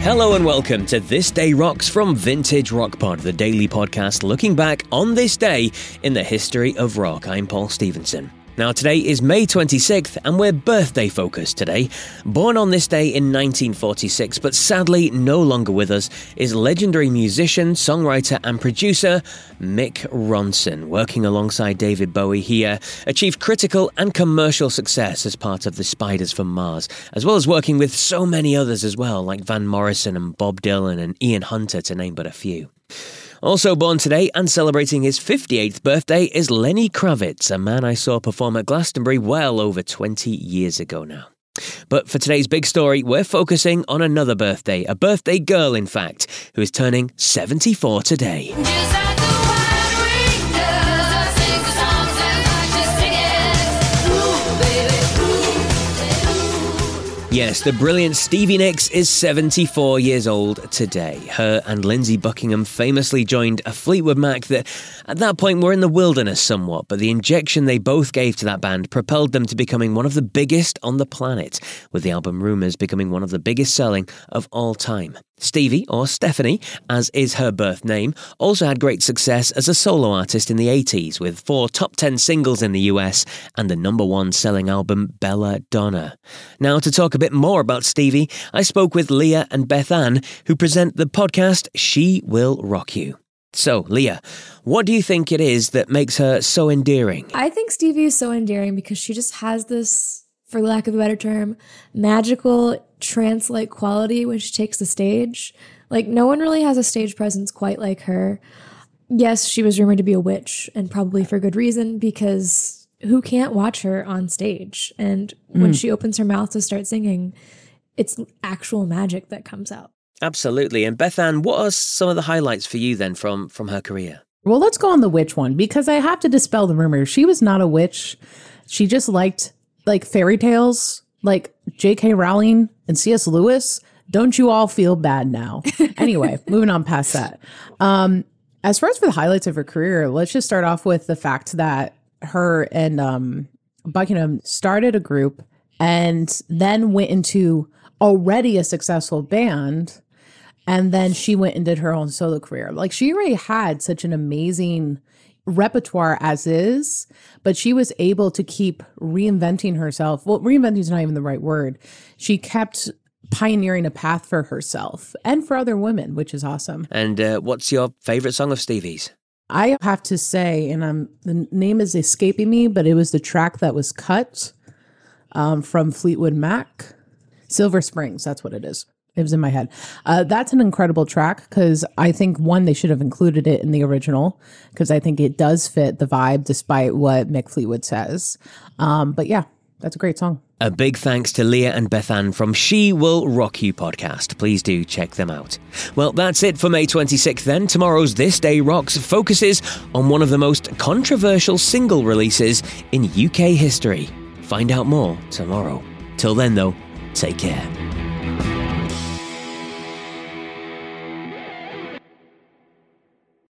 Hello and welcome to This Day Rocks from Vintage Rock Pod, the daily podcast looking back on this day in the history of rock. I'm Paul Stevenson. Now, today is May 26th, and we're birthday focused today. Born on this day in 1946, but sadly no longer with us, is legendary musician, songwriter, and producer Mick Ronson. Working alongside David Bowie, he achieved critical and commercial success as part of the Spiders from Mars, as well as working with so many others as well, like Van Morrison and Bob Dylan and Ian Hunter, to name but a few. Also born today and celebrating his 58th birthday is Lenny Kravitz, a man I saw perform at Glastonbury well over 20 years ago now. But for today's big story, we're focusing on another birthday, a birthday girl in fact, who is turning 74 today. Yes, the brilliant Stevie Nicks is 74 years old today. Her and Lindsey Buckingham famously joined a Fleetwood Mac that at that point were in the wilderness somewhat, but the injection they both gave to that band propelled them to becoming one of the biggest on the planet, with the album Rumours becoming one of the biggest selling of all time. Stevie, or Stephanie, as is her birth name, also had great success as a solo artist in the 80s, with 4 top 10 singles in the US and the #1 selling album Bella Donna. Now, to talk a bit more about Stevie, I spoke with Leah and Bethanne, who present the podcast She Will Rock You. So, Leah, what do you think it is that makes her so endearing? I think Stevie is so endearing because she just has this, for lack of a better term, magical trance-like quality when she takes the stage. Like, no one really has a stage presence quite like her. Yes, she was rumored to be a witch, and probably for good reason, because who can't watch her on stage? And when she opens her mouth to start singing, it's actual magic that comes out. Absolutely. And Bethanne, what are some of the highlights for you then from her career? Well, let's go on the witch one, because I have to dispel the rumor. She was not a witch. She just liked, like, fairy tales, like J.K. Rowling and C.S. Lewis. Don't you all feel bad now? Anyway, moving on past that. As far as for the highlights of her career, let's just start off with the fact that her and Buckingham started a group and then went into already a successful band. And then she went and did her own solo career. Like, she already had such an amazing repertoire as is, but she was able to keep reinventing herself. Well, reinventing is not even the right word. She kept pioneering a path for herself and for other women, which is awesome. And what's your favorite song of Stevie's? I have to say, and the name is escaping me, but it was the track that was cut from Fleetwood Mac. Silver Springs, that's what it is. It was in my head. That's an incredible track because I think, one, they should have included it in the original because I think it does fit the vibe despite what Mick Fleetwood says. But yeah, that's a great song. A big thanks to Leah and Bethanne from She Will Rock You podcast. Please do check them out. Well, that's it for May 26th then. Tomorrow's This Day Rocks focuses on one of the most controversial single releases in UK history. Find out more tomorrow. Till then, though, take care.